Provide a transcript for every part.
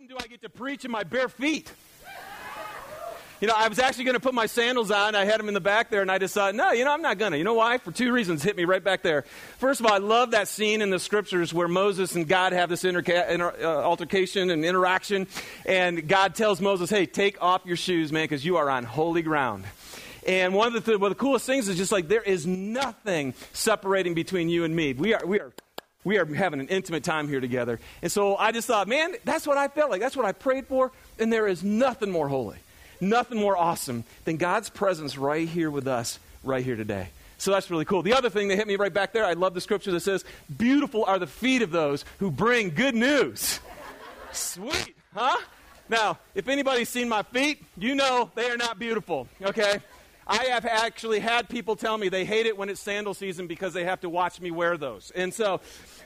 often do I get to preach in my bare feet? You know, I was actually going to put my sandals on. I had them in the back there, and I decided, no, you know, I'm not going to. You know why? For two reasons. Hit me right back there. First of all, I love that scene in the scriptures where Moses and God have this altercation and interaction, and God tells Moses, hey, take off your shoes, man, because you are on holy ground. And one of the coolest things is just like there is nothing separating between you and me. We are having an intimate time here together. And so I just thought, man, that's what I felt like. That's what I prayed for, and there is nothing more holy. Nothing more awesome than God's presence right here with us, right here today. So that's really cool. The other thing that hit me right back there, I love the scripture that says, beautiful are the feet of those who bring good news. Sweet, huh? Now, if anybody's seen my feet, you know they are not beautiful, okay? I have actually had people tell me they hate it when it's sandal season because they have to watch me wear those. And so,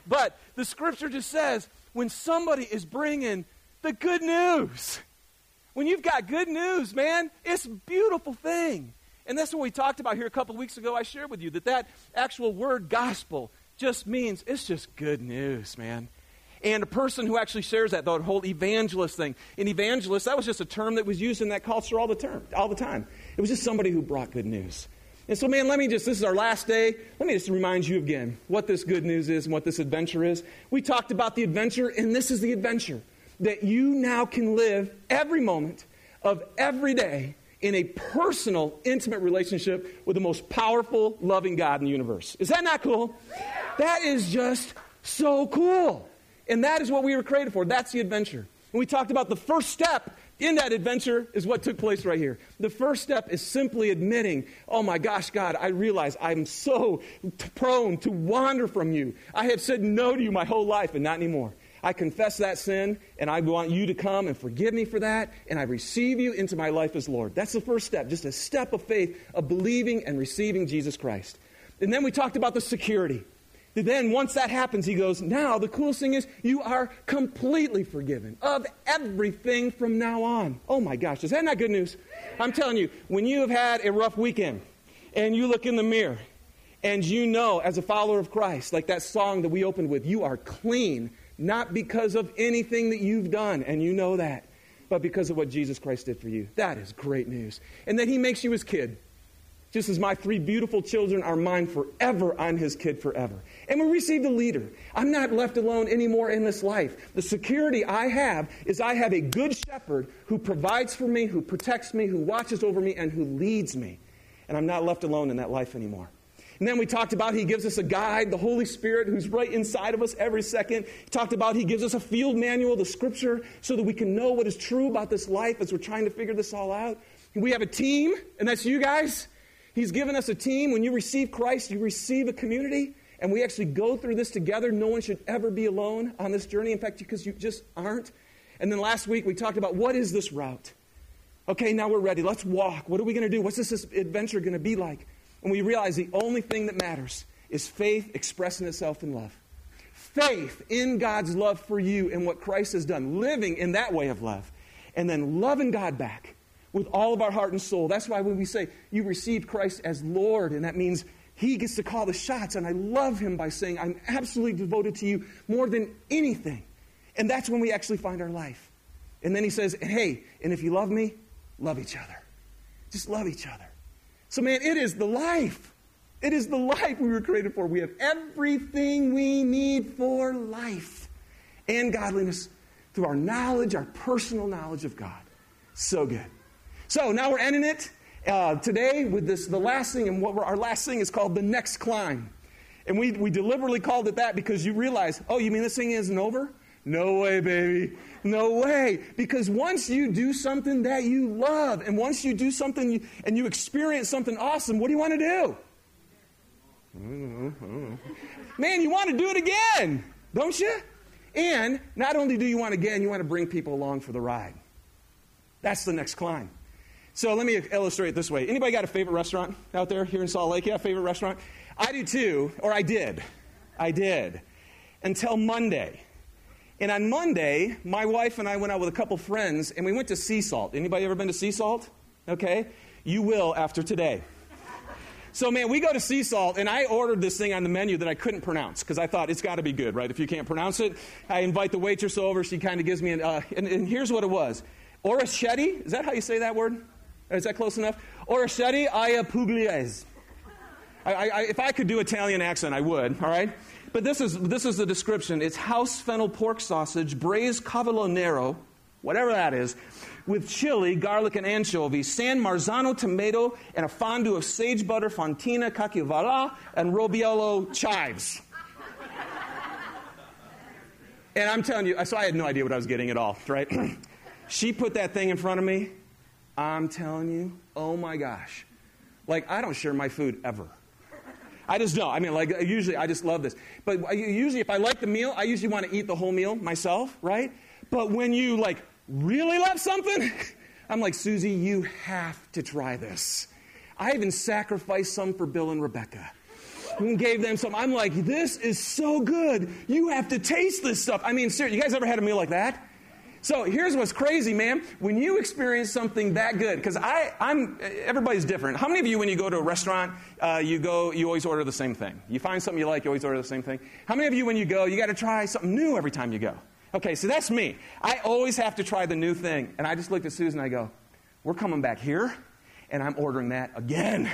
but the scripture just says, when somebody is bringing the good news, when you've got good news, man, it's a beautiful thing. And that's what we talked about here a couple of weeks ago. I shared with you that actual word gospel just means it's just good news, man. And a person who actually shares that, the whole evangelist thing. An evangelist, that was just a term that was used in that culture all the time. It was just somebody who brought good news. And so, man, this is our last day. Let me just remind you again what this good news is and what this adventure is. We talked about the adventure, and this is the adventure. That you now can live every moment of every day in a personal, intimate relationship with the most powerful, loving God in the universe. Is that not cool? Yeah. That is just so cool. And that is what we were created for. That's the adventure. And we talked about the first step in that adventure is what took place right here. The first step is simply admitting, oh my gosh, God, I realize I'm so prone to wander from you. I have said no to you my whole life, and not anymore. I confess that sin, and I want you to come and forgive me for that, and I receive you into my life as Lord. That's the first step, just a step of faith of believing and receiving Jesus Christ. And then we talked about the security. And then once that happens, he goes, now the coolest thing is you are completely forgiven of everything from now on. Oh my gosh, is that not good news? I'm telling you, when you have had a rough weekend, and you look in the mirror, and you know as a follower of Christ, like that song that we opened with, you are clean. Not because of anything that you've done, and you know that, but because of what Jesus Christ did for you. That is great news. And then he makes you his kid. Just as my three beautiful children are mine forever, I'm his kid forever. And we received a leader. I'm not left alone anymore in this life. The security I have is I have a good shepherd who provides for me, who protects me, who watches over me, and who leads me. And I'm not left alone in that life anymore. And then we talked about he gives us a guide, the Holy Spirit, who's right inside of us every second. He talked about he gives us a field manual, the Scripture, so that we can know what is true about this life as we're trying to figure this all out. And we have a team, and that's you guys. He's given us a team. When you receive Christ, you receive a community, and we actually go through this together. No one should ever be alone on this journey, in fact, because you just aren't. And then last week we talked about what is this route? Okay, now we're ready. Let's walk. What are we going to do? What's this adventure going to be like? And we realize the only thing that matters is faith expressing itself in love. Faith in God's love for you and what Christ has done. Living in that way of love. And then loving God back with all of our heart and soul. That's why when we say you received Christ as Lord, and that means he gets to call the shots. And I love him by saying I'm absolutely devoted to you more than anything. And that's when we actually find our life. And then he says, hey, and if you love me, love each other. Just love each other. So, man, it is the life. It is the life we were created for. We have everything we need for life and godliness through our knowledge, our personal knowledge of God. So good. So now we're ending it today with this, the last thing, and our last thing is called the next climb. And we deliberately called it that because you realize, oh, you mean this thing isn't over? No way, baby. No way. Because once you do something that you love, and once you do something and you experience something awesome, what do you want to do? I don't know. Man, you want to do it again, don't you? And not only do you want again, you want to bring people along for the ride. That's the next climb. So let me illustrate it this way. Anybody got a favorite restaurant out there here in Salt Lake? Yeah, favorite restaurant? I do too, or I did. I did. Until Monday. And on Monday, my wife and I went out with a couple friends, and we went to Sea Salt. Anybody ever been to Sea Salt? Okay. You will after today. So, man, we go to Sea Salt, and I ordered this thing on the menu that I couldn't pronounce because I thought it's got to be good, right? If you can't pronounce it, I invite the waitress over. She kind of gives me an... and here's what it was. Orecchiette, is that how you say that word? Is that close enough? Orecchiette alla pugliese. If I could do Italian accent, I would, all right? But this is the description. It's house fennel pork sausage, braised cavolo nero, whatever that is, with chili, garlic, and anchovy, San Marzano tomato, and a fondue of sage butter, fontina, caciocavallo, and Robbiello chives. And I'm telling you, so I had no idea what I was getting at all, right? She put that thing in front of me. I'm telling you, oh my gosh. Like, I don't share my food ever. I just don't. I mean, like, usually I just love this. But usually if I like the meal, I usually want to eat the whole meal myself, right? But when you, like, really love something, I'm like, Susie, you have to try this. I even sacrificed some for Bill and Rebecca and gave them some. I'm like, this is so good. You have to taste this stuff. I mean, seriously, you guys ever had a meal like that? So here's what's crazy, man. When you experience something that good, because everybody's different. How many of you, when you go to a restaurant, you always order the same thing? You find something you like, you always order the same thing. How many of you, when you go, you got to try something new every time you go? Okay, so that's me. I always have to try the new thing. And I just looked at Susan and I go, we're coming back here, and I'm ordering that again.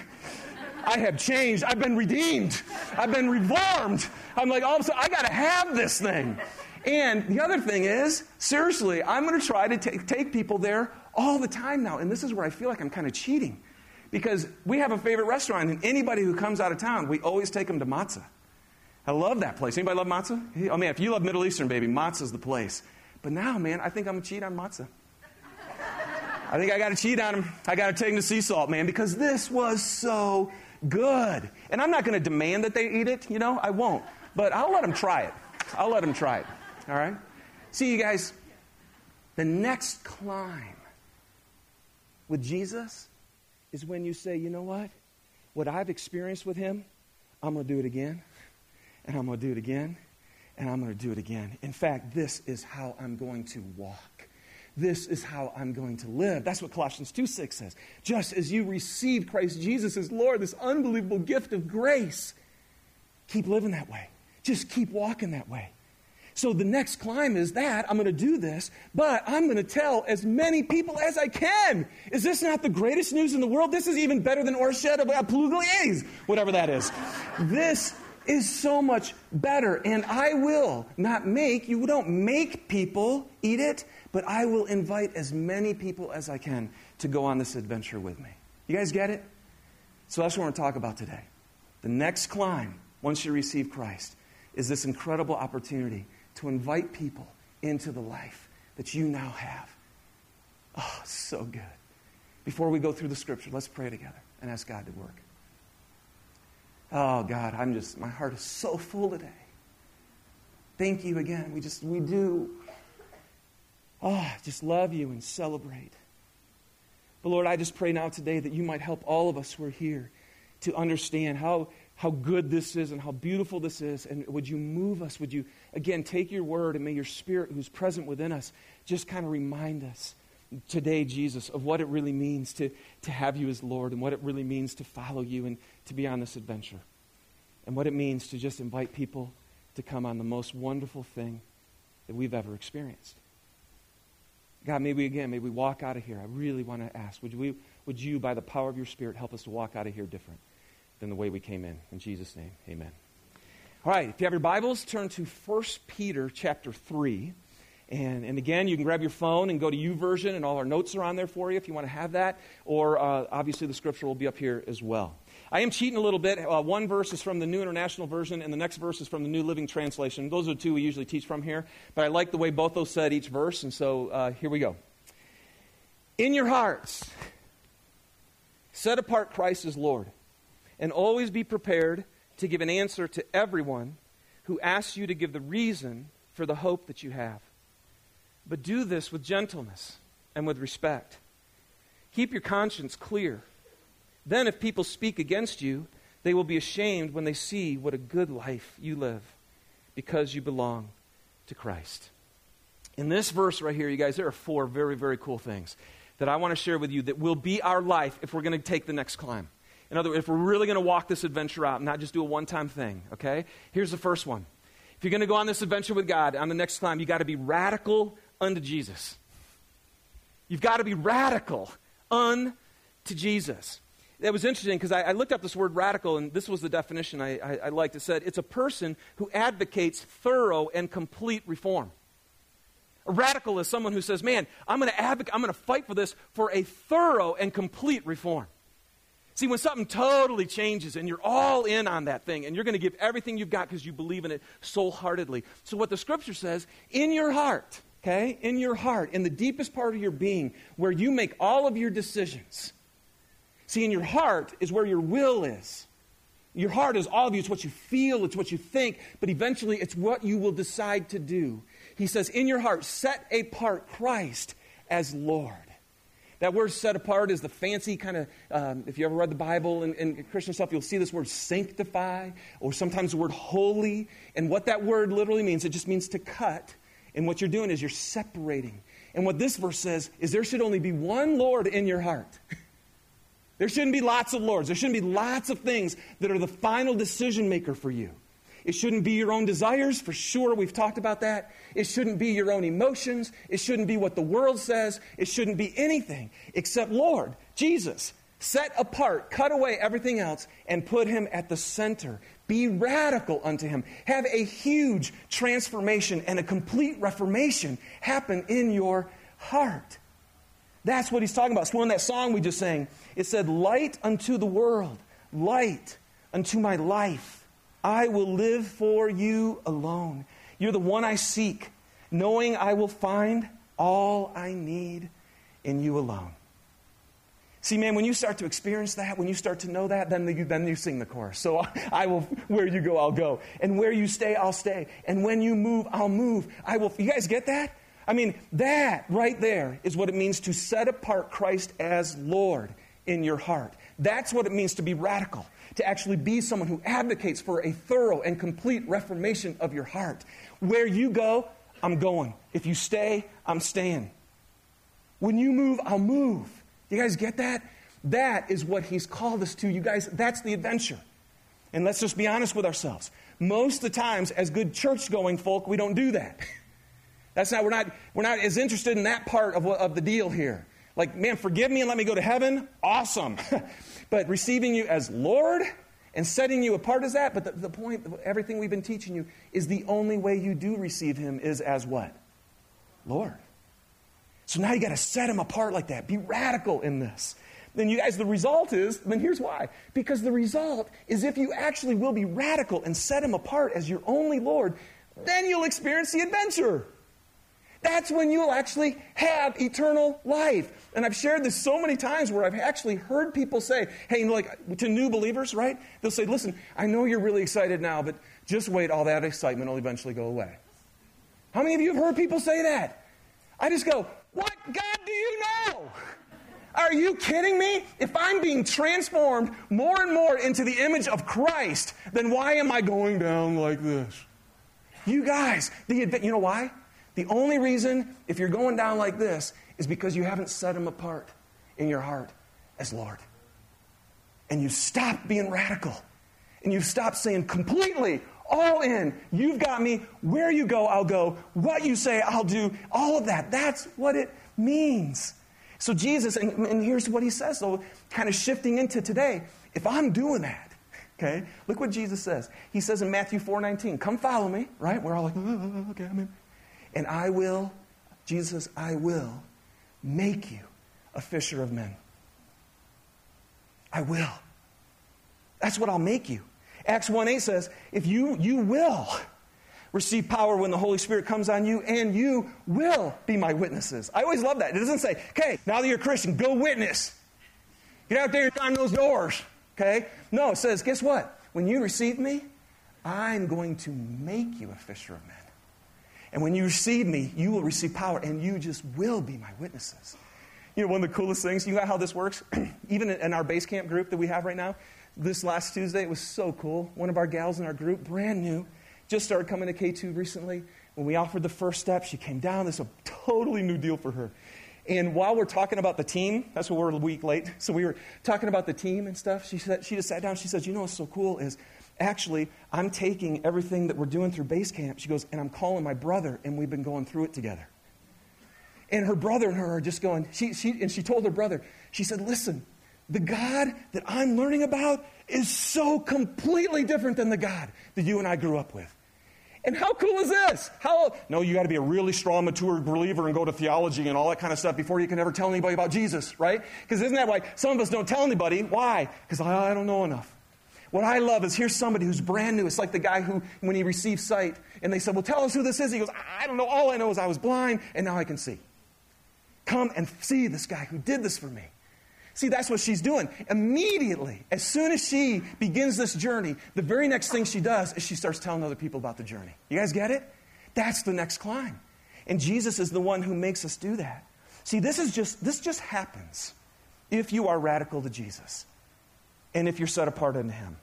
I have changed. I've been redeemed. I've been reformed. I'm like, all of a sudden, I got to have this thing. And the other thing is, seriously, I'm going to try to take people there all the time now. And this is where I feel like I'm kind of cheating. Because we have a favorite restaurant, and anybody who comes out of town, we always take them to Mazza. I love that place. Anybody love Mazza? Oh, man, if you love Middle Eastern, baby, Mazza's the place. But now, man, I think I'm going to cheat on Mazza. I think I got to cheat on them. I got to take them to Sea Salt, man, because this was so good. And I'm not going to demand that they eat it, you know. I won't. But I'll let them try it. I'll let them try it. All right? See, you guys, the next climb with Jesus is when you say, you know what I've experienced with him, I'm going to do it again, and I'm going to do it again, and I'm going to do it again. In fact, this is how I'm going to walk. This is how I'm going to live. That's what Colossians 2:6 says. Just as you received Christ Jesus as Lord, this unbelievable gift of grace, keep living that way. Just keep walking that way. So the next climb is that I'm going to do this, but I'm going to tell as many people as I can. Is this not the greatest news in the world? This is even better than Orecchiette alla pugliese, whatever that is. This is so much better, and I will not make, you don't make people eat it, but I will invite as many people as I can to go on this adventure with me. You guys get it? So that's what we're going to talk about today. The next climb, once you receive Christ, is this incredible opportunity to invite people into the life that you now have. Oh, so good. Before we go through the scripture, let's pray together and ask God to work. Oh, God, my heart is so full today. Thank you again. We just love you and celebrate. But Lord, I just pray now today that you might help all of us who are here to understand how good this is and how beautiful this is. And would you move us? Would you, again, take your word, and may your spirit who's present within us just kind of remind us today, Jesus, of what it really means to have you as Lord, and what it really means to follow you and to be on this adventure, and what it means to just invite people to come on the most wonderful thing that we've ever experienced. God, may we walk out of here. I really want to ask, would you, by the power of your spirit, help us to walk out of here different than the way we came in. In Jesus' name, amen. All right, if you have your Bibles, turn to 1 Peter chapter 3. And again, you can grab your phone and go to YouVersion, and all our notes are on there for you if you want to have that. Or obviously the scripture will be up here as well. I am cheating a little bit. One verse is from the New International Version, and the next verse is from the New Living Translation. Those are the two we usually teach from here. But I like the way both those said each verse, and so here we go. In your hearts, set apart Christ as Lord, and always be prepared to give an answer to everyone who asks you to give the reason for the hope that you have. But do this with gentleness and with respect. Keep your conscience clear. Then if people speak against you, they will be ashamed when they see what a good life you live, because you belong to Christ. In this verse right here, you guys, there are four very, very cool things that I want to share with you that will be our life if we're going to take the next climb. In other words, if we're really going to walk this adventure out and not just do a one-time thing, okay? Here's the first one. If you're going to go on this adventure with God on the next climb, you got to be radical unto Jesus. You've got to be radical unto Jesus. That was interesting because I looked up this word radical, and this was the definition I liked. It said, it's a person who advocates thorough and complete reform. A radical is someone who says, man, I'm going to fight for this for a thorough and complete reform. See, when something totally changes and you're all in on that thing and you're going to give everything you've got because you believe in it so wholeheartedly. So what the scripture says, in your heart, okay, in your heart, in the deepest part of your being, where you make all of your decisions. See, in your heart is where your will is. Your heart is all of you. It's what you feel. It's what you think. But eventually, it's what you will decide to do. He says, in your heart, set apart Christ as Lord. That word set apart is the fancy kind of, if you ever read the Bible and Christian stuff, you'll see this word sanctify, or sometimes the word holy. And what that word literally means, it just means to cut. And what you're doing is you're separating. And what this verse says is there should only be one Lord in your heart. There shouldn't be lots of lords. There shouldn't be lots of things that are the final decision maker for you. It shouldn't be your own desires, for sure. We've talked about that. It shouldn't be your own emotions. It shouldn't be what the world says. It shouldn't be anything except Lord, Jesus. Set apart, cut away everything else, and put him at the center. Be radical unto him. Have a huge transformation and a complete reformation happen in your heart. That's what he's talking about. So in that song we just sang, it said, light unto the world, light unto my life. I will live for you alone. You're the one I seek, knowing I will find all I need in you alone. See, man, when you start to experience that, when you start to know that, then you sing the chorus. So I will, where you go, I'll go. And where you stay, I'll stay. And when you move, I'll move. I will. You guys get that? I mean, that right there is what it means to set apart Christ as Lord in your heart. That's what it means to be radical, to actually be someone who advocates for a thorough and complete reformation of your heart. Where you go, I'm going. If you stay, I'm staying. When you move, I'll move. You guys get that? That is what he's called us to. You guys, that's the adventure. And let's just be honest with ourselves. Most of the times, as good church-going folk, we don't do that. That's not, we're not as interested in that part of the deal here. Like, man, forgive me and let me go to heaven? Awesome. But receiving you as Lord and setting you apart is that. But the point, everything we've been teaching you is the only way you do receive him is as what? Lord. So now you got to set him apart like that. Be radical in this. Then you guys, the result is, then here's why. Because the result is if you actually will be radical and set him apart as your only Lord, then you'll experience the adventure. That's when you'll actually have eternal life. And I've shared this so many times where I've actually heard people say, hey, like to new believers, right? They'll say, listen, I know you're really excited now, but just wait, all that excitement will eventually go away. How many of you have heard people say that? I just go, what God do you know? Are you kidding me? If I'm being transformed more and more into the image of Christ, then why am I going down like this? You guys, you know why? The only reason, if you're going down like this, is because you haven't set him apart in your heart as Lord. And you've stopped being radical. And you've stopped saying completely, all in, you've got me, where you go, I'll go, what you say, I'll do, all of that. That's what it means. So Jesus, and here's what he says, so kind of shifting into today, if I'm doing that, okay, look what Jesus says. He says in Matthew 4:19, come follow me, right? We're all like, oh, okay, I'm in. And I will, Jesus, I will make you a fisher of men. I will. That's what I'll make you. Acts 1:8 says, if you will receive power when the Holy Spirit comes on you, and you will be my witnesses. I always love that. It doesn't say, okay, now that you're a Christian, go witness. Get out there and climb those doors, okay? No, it says, guess what? When you receive me, I'm going to make you a fisher of men. And when you receive me, you will receive power, and you just will be my witnesses. You know, one of the coolest things, you know how this works? Even in our Basecamp group that we have right now, this last Tuesday, it was so cool. One of our gals in our group, brand new, just started coming to K2 recently. When we offered the first step, she came down. This was a totally new deal for her. And while we're talking about the team, that's what we're a week late, so we were talking about the team and stuff, she just sat down, she says, you know what's so cool is, actually, I'm taking everything that we're doing through Basecamp, she goes, and I'm calling my brother, and we've been going through it together. And her brother and her are just going, she told her brother, she said, listen, the God that I'm learning about is so completely different than the God that you and I grew up with. And how cool is this? No, you got to be a really strong, mature believer and go to theology and all that kind of stuff before you can ever tell anybody about Jesus, right? Because isn't that why some of us don't tell anybody? Why? Because I don't know enough. What I love is here's somebody who's brand new. It's like the guy who, when he received sight, and they said, well, tell us who this is. He goes, I don't know. All I know is I was blind, and now I can see. Come and see this guy who did this for me. See, that's what she's doing. Immediately, as soon as she begins this journey, the very next thing she does is she starts telling other people about the journey. You guys get it? That's the next climb. And Jesus is the one who makes us do that. See, this just happens if you are radical to Jesus and if you're set apart unto Him.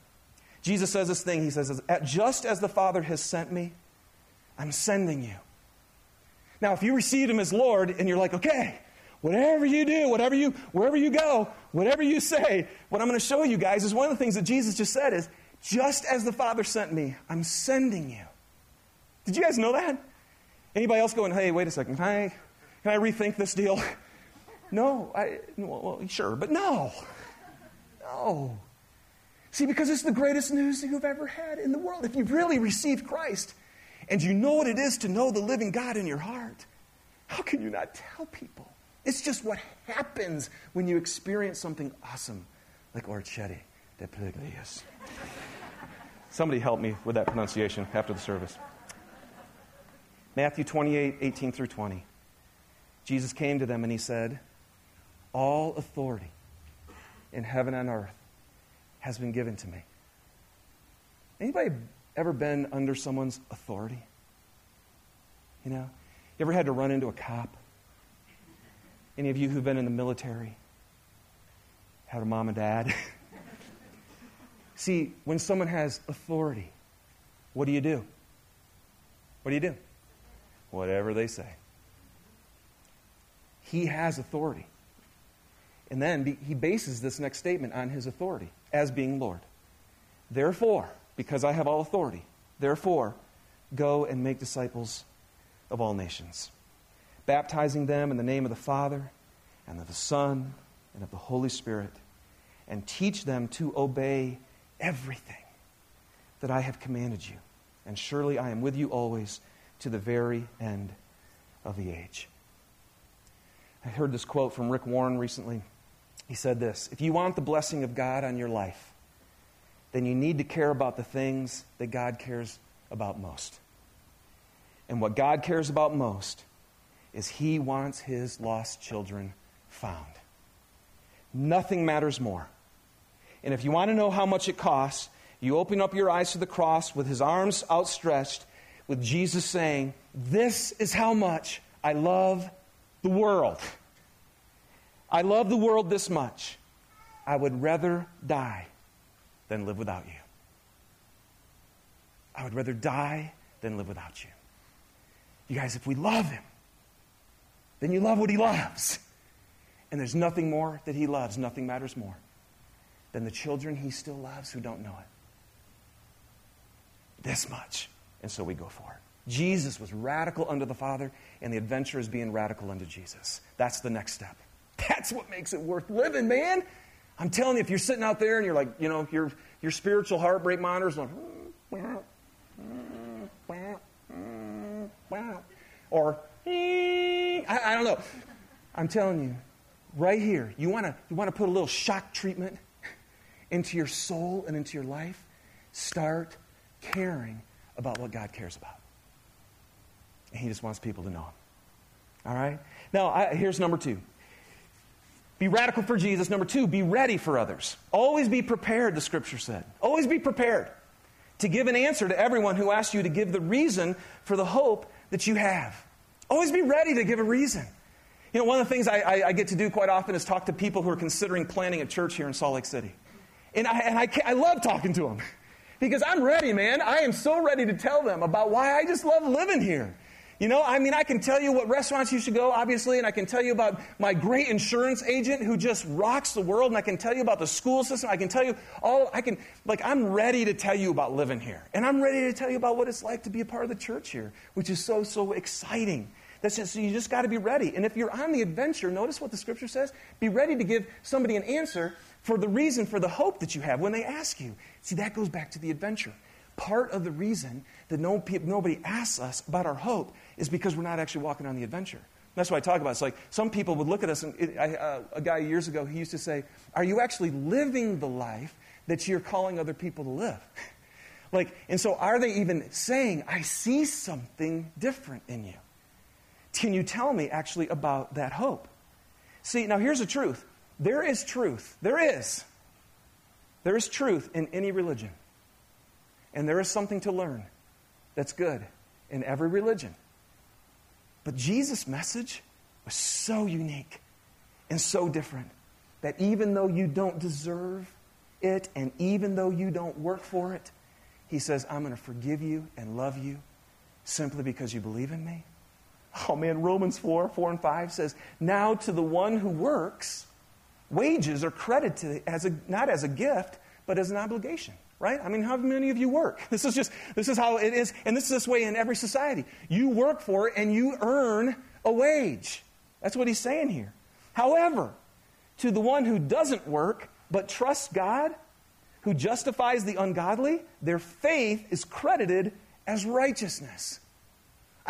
Jesus says this thing. He says, just as the Father has sent me, I'm sending you. Now, if you received Him as Lord and you're like, okay, whatever you do, wherever you go, whatever you say, what I'm going to show you guys is one of the things that Jesus just said is, just as the Father sent me, I'm sending you. Did you guys know that? Anybody else going, hey, wait a second, can I rethink this deal? No, well, sure, but no. No. See, because it's the greatest news that you've ever had in the world. If you've really received Christ and you know what it is to know the living God in your heart, how can you not tell people? It's just what happens when you experience something awesome like Orecchiette alla pugliese. Somebody help me with that pronunciation after the service. Matthew 28:18-20. Jesus came to them and He said, all authority in heaven and earth has been given to me. Anybody ever been under someone's authority? You know? You ever had to run into a cop? Any of you who've been in the military, had a mom and dad? See, when someone has authority, what do you do? What do you do? Whatever they say. He has authority. And then He bases this next statement on His authority as being Lord. Therefore, because I have all authority, therefore, go and make disciples of all nations, baptizing them in the name of the Father and of the Son and of the Holy Spirit, and teach them to obey everything that I have commanded you. And surely I am with you always to the very end of the age. I heard this quote from Rick Warren recently. He said this, if you want the blessing of God on your life, then you need to care about the things that God cares about most. And what God cares about most is He wants His lost children found. Nothing matters more. And if you want to know how much it costs, you open up your eyes to the cross with His arms outstretched, with Jesus saying, this is how much I love the world. I love the world this much. I would rather die than live without you. I would rather die than live without you. You guys, if we love Him, then you love what He loves. And there's nothing more that He loves, nothing matters more than the children He still loves who don't know it. This much. And so we go for it. Jesus was radical unto the Father, and the adventure is being radical unto Jesus. That's the next step. That's what makes it worth living, man. I'm telling you, if you're sitting out there and you're like, you know, your spiritual heartbreak monitor's going, or I don't know. I'm telling you, right here, you want to put a little shock treatment into your soul and into your life. Start caring about what God cares about. And He just wants people to know Him. All right? Now, here's number two. Be radical for Jesus. Number two, be ready for others. Always be prepared, the Scripture said. Always be prepared to give an answer to everyone who asks you to give the reason for the hope that you have. Always be ready to give a reason. You know, one of the things I get to do quite often is talk to people who are considering planning a church here in Salt Lake City. And I love talking to them because I'm ready, man. I am so ready to tell them about why I just love living here. You know, I mean, I can tell you what restaurants you should go, obviously, and I can tell you about my great insurance agent who just rocks the world, and I can tell you about the school system. I can tell you all, I'm ready to tell you about living here. And I'm ready to tell you about what it's like to be a part of the church here, which is so, so exciting. You just got to be ready. And if you're on the adventure, notice what the scripture says. Be ready to give somebody an answer for the reason, for the hope that you have when they ask you. See, that goes back to the adventure. Part of the reason that nobody asks us about our hope is because we're not actually walking on the adventure. That's what I talk about. It's like some people would look at us, and a guy years ago, he used to say, are you actually living the life that you're calling other people to live? And so are they even saying, I see something different in you? Can you tell me actually about that hope? See, now here's the truth. There is truth. There is truth in any religion. And there is something to learn that's good in every religion. But Jesus' message was so unique and so different that even though you don't deserve it and even though you don't work for it, he says, I'm going to forgive you and love you simply because you believe in me. Oh man, Romans 4:4-5 says, now to the one who works, wages are credited not as a gift, but as an obligation. Right? I mean, how many of you work? This is how it is, and this is this way in every society. You work for it and you earn a wage. That's what he's saying here. However, to the one who doesn't work but trusts God, who justifies the ungodly, their faith is credited as righteousness.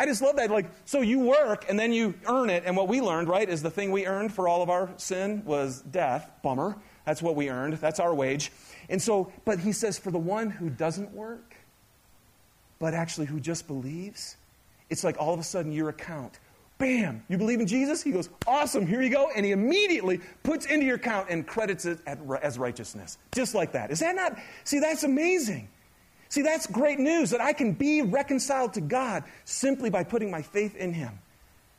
I just love that. So you work and then you earn it. And what we learned, right, is the thing we earned for all of our sin was death. Bummer. That's what we earned. That's our wage. And so, but he says for the one who doesn't work, but actually who just believes, it's like all of a sudden your account, bam, you believe in Jesus? He goes, awesome, here you go. And he immediately puts into your account and credits it as righteousness. Just like that. Is that not, see, that's amazing. See, that's great news that I can be reconciled to God simply by putting my faith in him.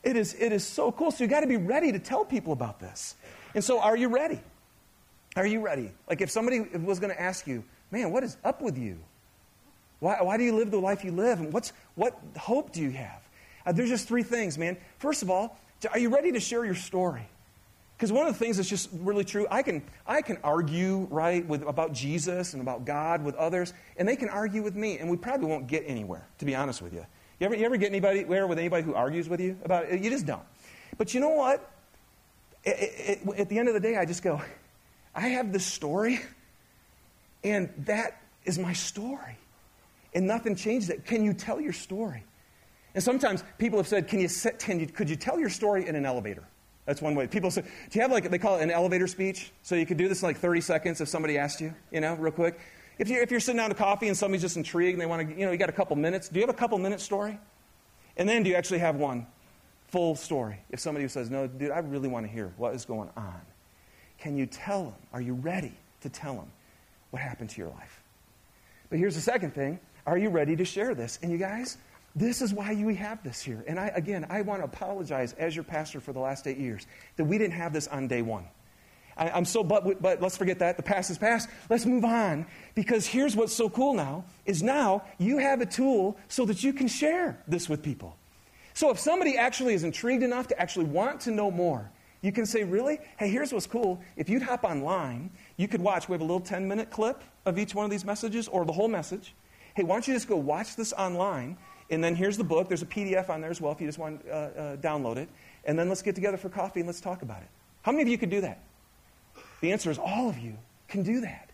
It is so cool. So you got to be ready to tell people about this. And so are you ready? Are you ready? If somebody was going to ask you, man, what is up with you? Why do you live the life you live? And what hope do you have? There's just three things, man. First of all, are you ready to share your story? Because one of the things that's just really true, I can argue, right, about Jesus and about God with others, and they can argue with me, and we probably won't get anywhere, to be honest with you. You ever get anywhere with anybody who argues with you about it? You just don't. But you know what? At the end of the day, I just go, I have this story, and that is my story. And nothing changes it. Can you tell your story? And sometimes people have said, could you tell your story in an elevator? That's one way. People say, do you have they call it an elevator speech? So you could do this in 30 seconds if somebody asked you, real quick. If you're sitting down to coffee and somebody's just intrigued and they want to, you got a couple minutes. Do you have a couple minute story? And then do you actually have one full story? If somebody says, no, dude, I really want to hear what is going on. Can you tell them? Are you ready to tell them what happened to your life? But here's the second thing. Are you ready to share this? And you guys, this is why we have this here. And I want to apologize as your pastor for the last 8 years that we didn't have this on day one. But let's forget that. The past is past. Let's move on, because here's what's so cool now is now you have a tool so that you can share this with people. So if somebody actually is intrigued enough to actually want to know more, you can say, really? Hey, here's what's cool. If you'd hop online, you could watch. We have a little 10-minute clip of each one of these messages or the whole message. Hey, why don't you just go watch this online? And then here's the book. There's a PDF on there as well if you just want to download it. And then let's get together for coffee and let's talk about it. How many of you could do that? The answer is all of you can do that.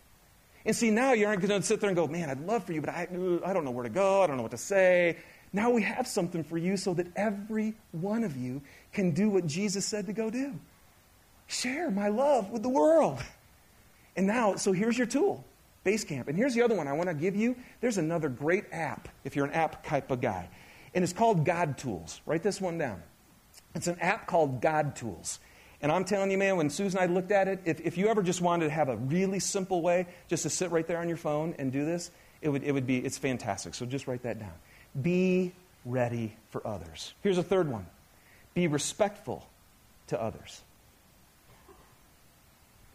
And see, now you aren't going to sit there and go, man, I'd love for you, but I don't know where to go. I don't know what to say. Now we have something for you so that every one of you can do what Jesus said to go do. Share my love with the world. And now, so here's your tool, Basecamp. And here's the other one I want to give you. There's another great app, if you're an app type of guy. And it's called God Tools. Write this one down. It's an app called God Tools. And I'm telling you, man, when Susan and I looked at it, if you ever just wanted to have a really simple way just to sit right there on your phone and do this, it's fantastic. So just write that down. Be ready for others. Here's a third one. Be respectful to others.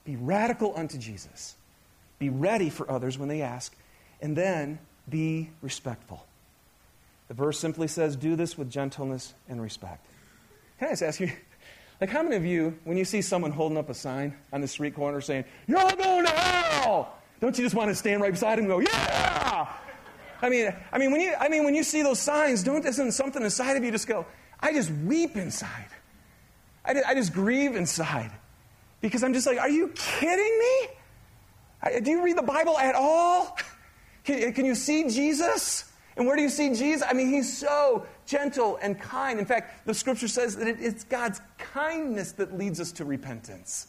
Be radical unto Jesus. Be ready for others when they ask, and then be respectful. The verse simply says, do this with gentleness and respect. Can I just ask you, like, how many of you, when you see someone holding up a sign on the street corner saying, you're all going to hell, don't you just want to stand right beside him and go, yeah? I mean, when you see those signs, isn't something inside of you just go, I just weep inside. I just grieve inside. Because I'm just like, are you kidding me? Do you read the Bible at all? Can you see Jesus? And where do you see Jesus? I mean, he's so gentle and kind. In fact, the scripture says that it's God's kindness that leads us to repentance.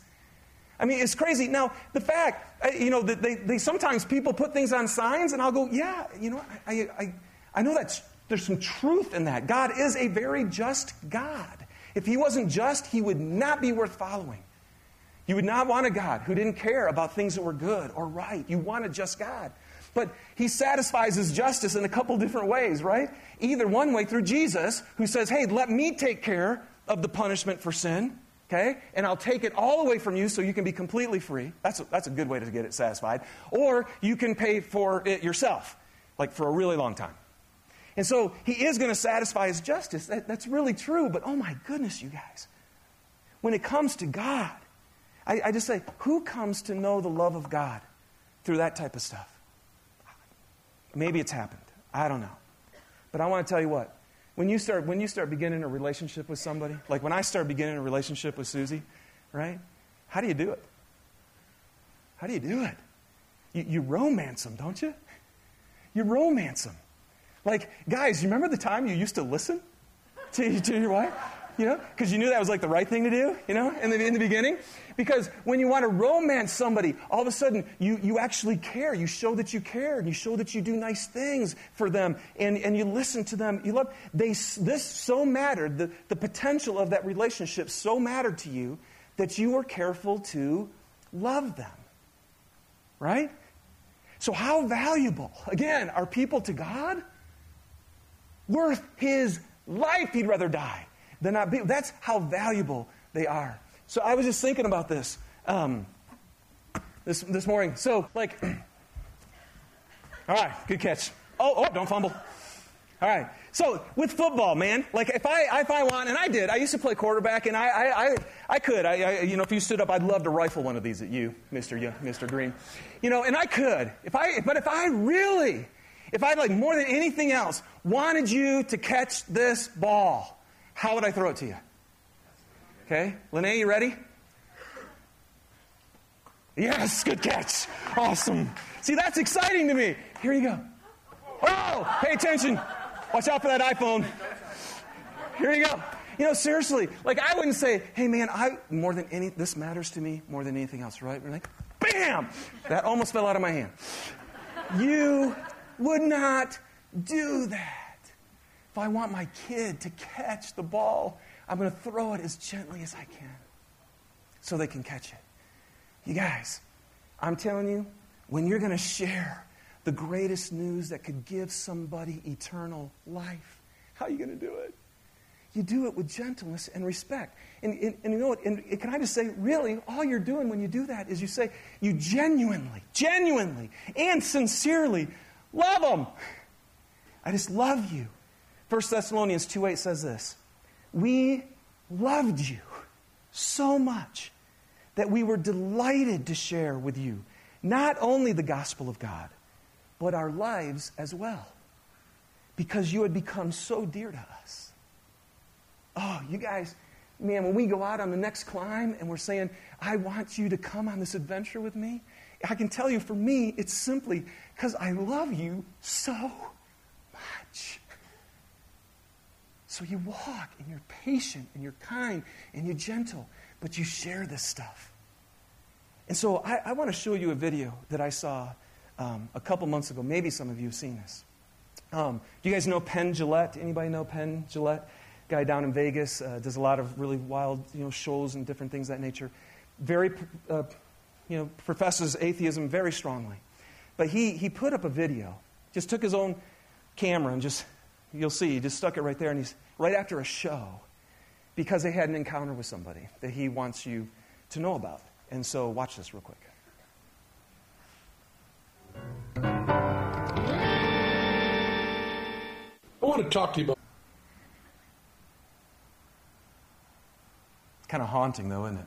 I mean, it's crazy. Now, the fact, that they sometimes people put things on signs, and I'll go, yeah, I know that there's some truth in that. God is a very just God. If he wasn't just, he would not be worth following. You would not want a God who didn't care about things that were good or right. You want a just God. But he satisfies his justice in a couple different ways, right? Either one way through Jesus, who says, hey, let me take care of the punishment for sin, okay? And I'll take it all away from you so you can be completely free. That's a good way to get it satisfied. Or you can pay for it yourself, like for a really long time. And so he is going to satisfy his justice. That's really true. But oh my goodness, you guys. When it comes to God, I just say, who comes to know the love of God through that type of stuff? Maybe it's happened. I don't know. But I want to tell you what. When you start beginning a relationship with somebody, like when I started beginning a relationship with Susie, right? How do you do it? How do you do it? You romance them, don't you? You romance them. Like, guys, you remember the time you used to listen to your wife? You know, because you knew that was like the right thing to do, in the beginning. Because when you want to romance somebody, all of a sudden you actually care. You show that you care, and you show that you do nice things for them, and you listen to them. You love. This so mattered, the potential of that relationship so mattered to you that you were careful to love them, right? So how valuable, again, are people to God? Worth his life, he'd rather die. They're not big. That's how valuable they are. So I was just thinking about this this morning. So, like, all right, good catch. Oh, don't fumble. All right. So with football, man, like if I want, and I did. I used to play quarterback, and I could. If you stood up, I'd love to rifle one of these at you, Mr. Green. And I could. If I like more than anything else wanted you to catch this ball, how would I throw it to you? Okay. Lene, you ready? Yes, good catch. Awesome. See, that's exciting to me. Here you go. Oh, pay attention. Watch out for that iPhone. Here you go. Seriously, like I wouldn't say, hey man, this matters to me more than anything else, right? We're like, bam! That almost fell out of my hand. You would not do that. If I want my kid to catch the ball, I'm going to throw it as gently as I can so they can catch it. You guys, I'm telling you, when you're going to share the greatest news that could give somebody eternal life, how are you going to do it? You do it with gentleness and respect. And you know what? And can I just say, really, all you're doing when you do that is you say, you genuinely, and sincerely love them. I just love you. 1 Thessalonians 2:8 says this, we loved you so much that we were delighted to share with you not only the gospel of God, but our lives as well, because you had become so dear to us. Oh, you guys, man, when we go out on the next climb and we're saying, I want you to come on this adventure with me, I can tell you for me, it's simply because I love you so much. So you walk, and you're patient, and you're kind, and you're gentle, but you share this stuff. And so I want to show you a video that I saw a couple months ago. Maybe some of you have seen this. Do you guys know Penn Jillette? Anybody know Penn Jillette? Guy down in Vegas, does a lot of really wild shows and different things of that nature. Very, professes atheism very strongly. But he put up a video, just took his own camera and just... You'll see, he just stuck it right there, and he's right after a show because they had an encounter with somebody that he wants you to know about. And so watch this real quick. want to talk to you about. It's kind of haunting, though, isn't it?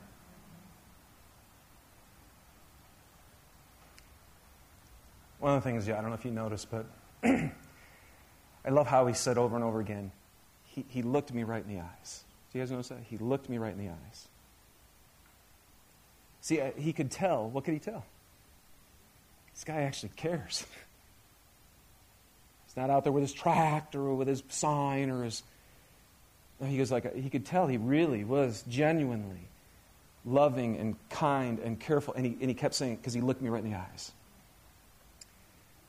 One of the things, yeah, I don't know if you noticed, but I love how he said over and over again, he looked me right in the eyes. Do you guys notice that? He looked me right in the eyes. See, he could tell. What could he tell? This guy actually cares. He's not out there with his tractor or with his sign or his... No, he goes like, he could tell he really was genuinely loving and kind and careful. And he kept saying it because he looked me right in the eyes.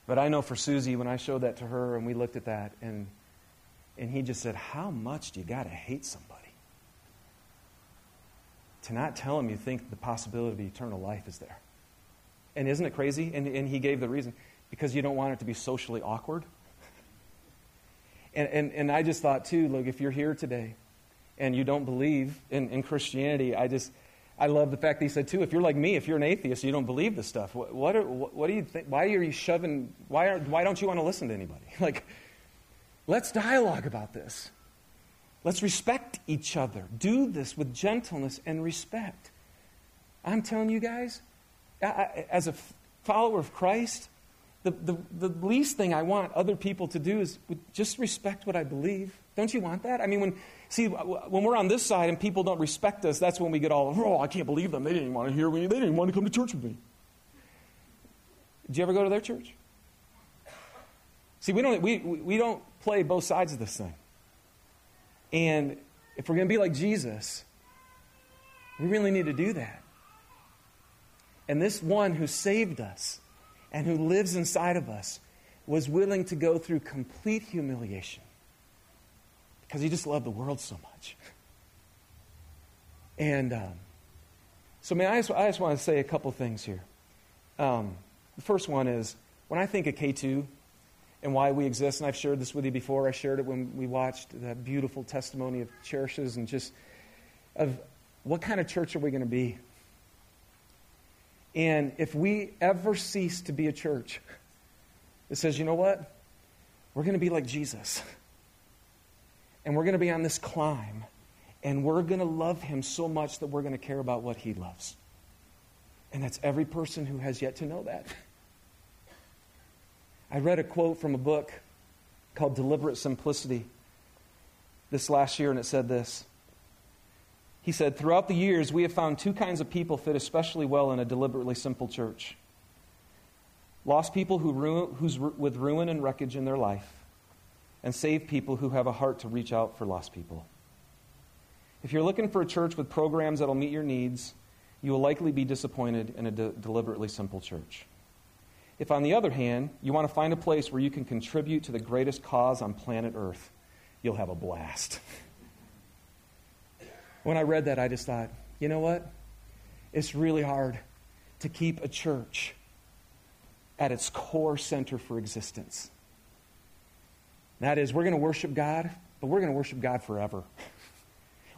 But I know for Susie, when I showed that to her and we looked at that, and he just said, how much do you got to hate somebody to not tell him you think the possibility of eternal life is there? And isn't it crazy? And he gave the reason. Because you don't want it to be socially awkward. And I just thought, too, look, if you're here today and you don't believe in Christianity, I love the fact that he said, too, if you're like me, if you're an atheist, you don't believe this stuff. What do you think? Why are you shoving? Why don't you want to listen to anybody? Like, let's dialogue about this. Let's respect each other. Do this with gentleness and respect. I'm telling you guys, I, as a follower of Christ, the least thing I want other people to do is just respect what I believe. Don't you want that? I mean, when we're on this side and people don't respect us, that's when we get all, oh, I can't believe them. They didn't want to hear me. They didn't want to come to church with me. Did you ever go to their church? See, we don't play both sides of this thing. And if we're going to be like Jesus, we really need to do that. And this one who saved us and who lives inside of us was willing to go through complete humiliation because he just loved the world so much. And so, man, I just want to say a couple things here. The first one is, when I think of K2, and why we exist, and I've shared this with you before. I shared it when we watched that beautiful testimony of churches and just of what kind of church are we going to be? And if we ever cease to be a church that says, you know what? We're going to be like Jesus. And we're going to be on this climb. And we're going to love him so much that we're going to care about what he loves. And that's every person who has yet to know that. I read a quote from a book called Deliberate Simplicity this last year, and it said this. He said, throughout the years, we have found two kinds of people fit especially well in a deliberately simple church. Lost people with ruin and wreckage in their life, and saved people who have a heart to reach out for lost people. If you're looking for a church with programs that will meet your needs, you will likely be disappointed in a deliberately simple church. If, on the other hand, you want to find a place where you can contribute to the greatest cause on planet Earth, you'll have a blast. When I read that, I just thought, you know what? It's really hard to keep a church at its core center for existence. That is, we're going to worship God, but we're going to worship God forever.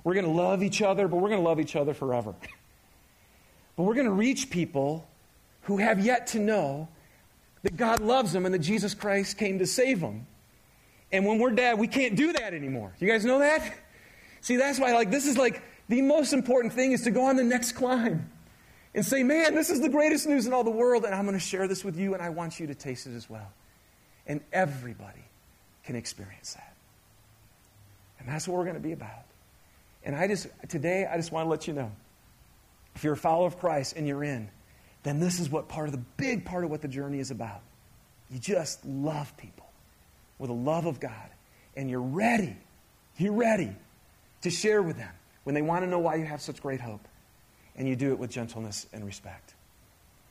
We're going to love each other, but we're going to love each other forever. But we're going to reach people who have yet to know that God loves them and that Jesus Christ came to save them. And when we're dead, we can't do that anymore. You guys know that? See, that's why, like, this is like the most important thing is to go on the next climb and say, man, this is the greatest news in all the world, and I'm going to share this with you, and I want you to taste it as well. And everybody can experience that. And that's what we're going to be about. And today, I just want to let you know, if you're a follower of Christ and you're in, then this is what big part of what the journey is about. You just love people with the love of God. And you're ready to share with them when they want to know why you have such great hope. And you do it with gentleness and respect.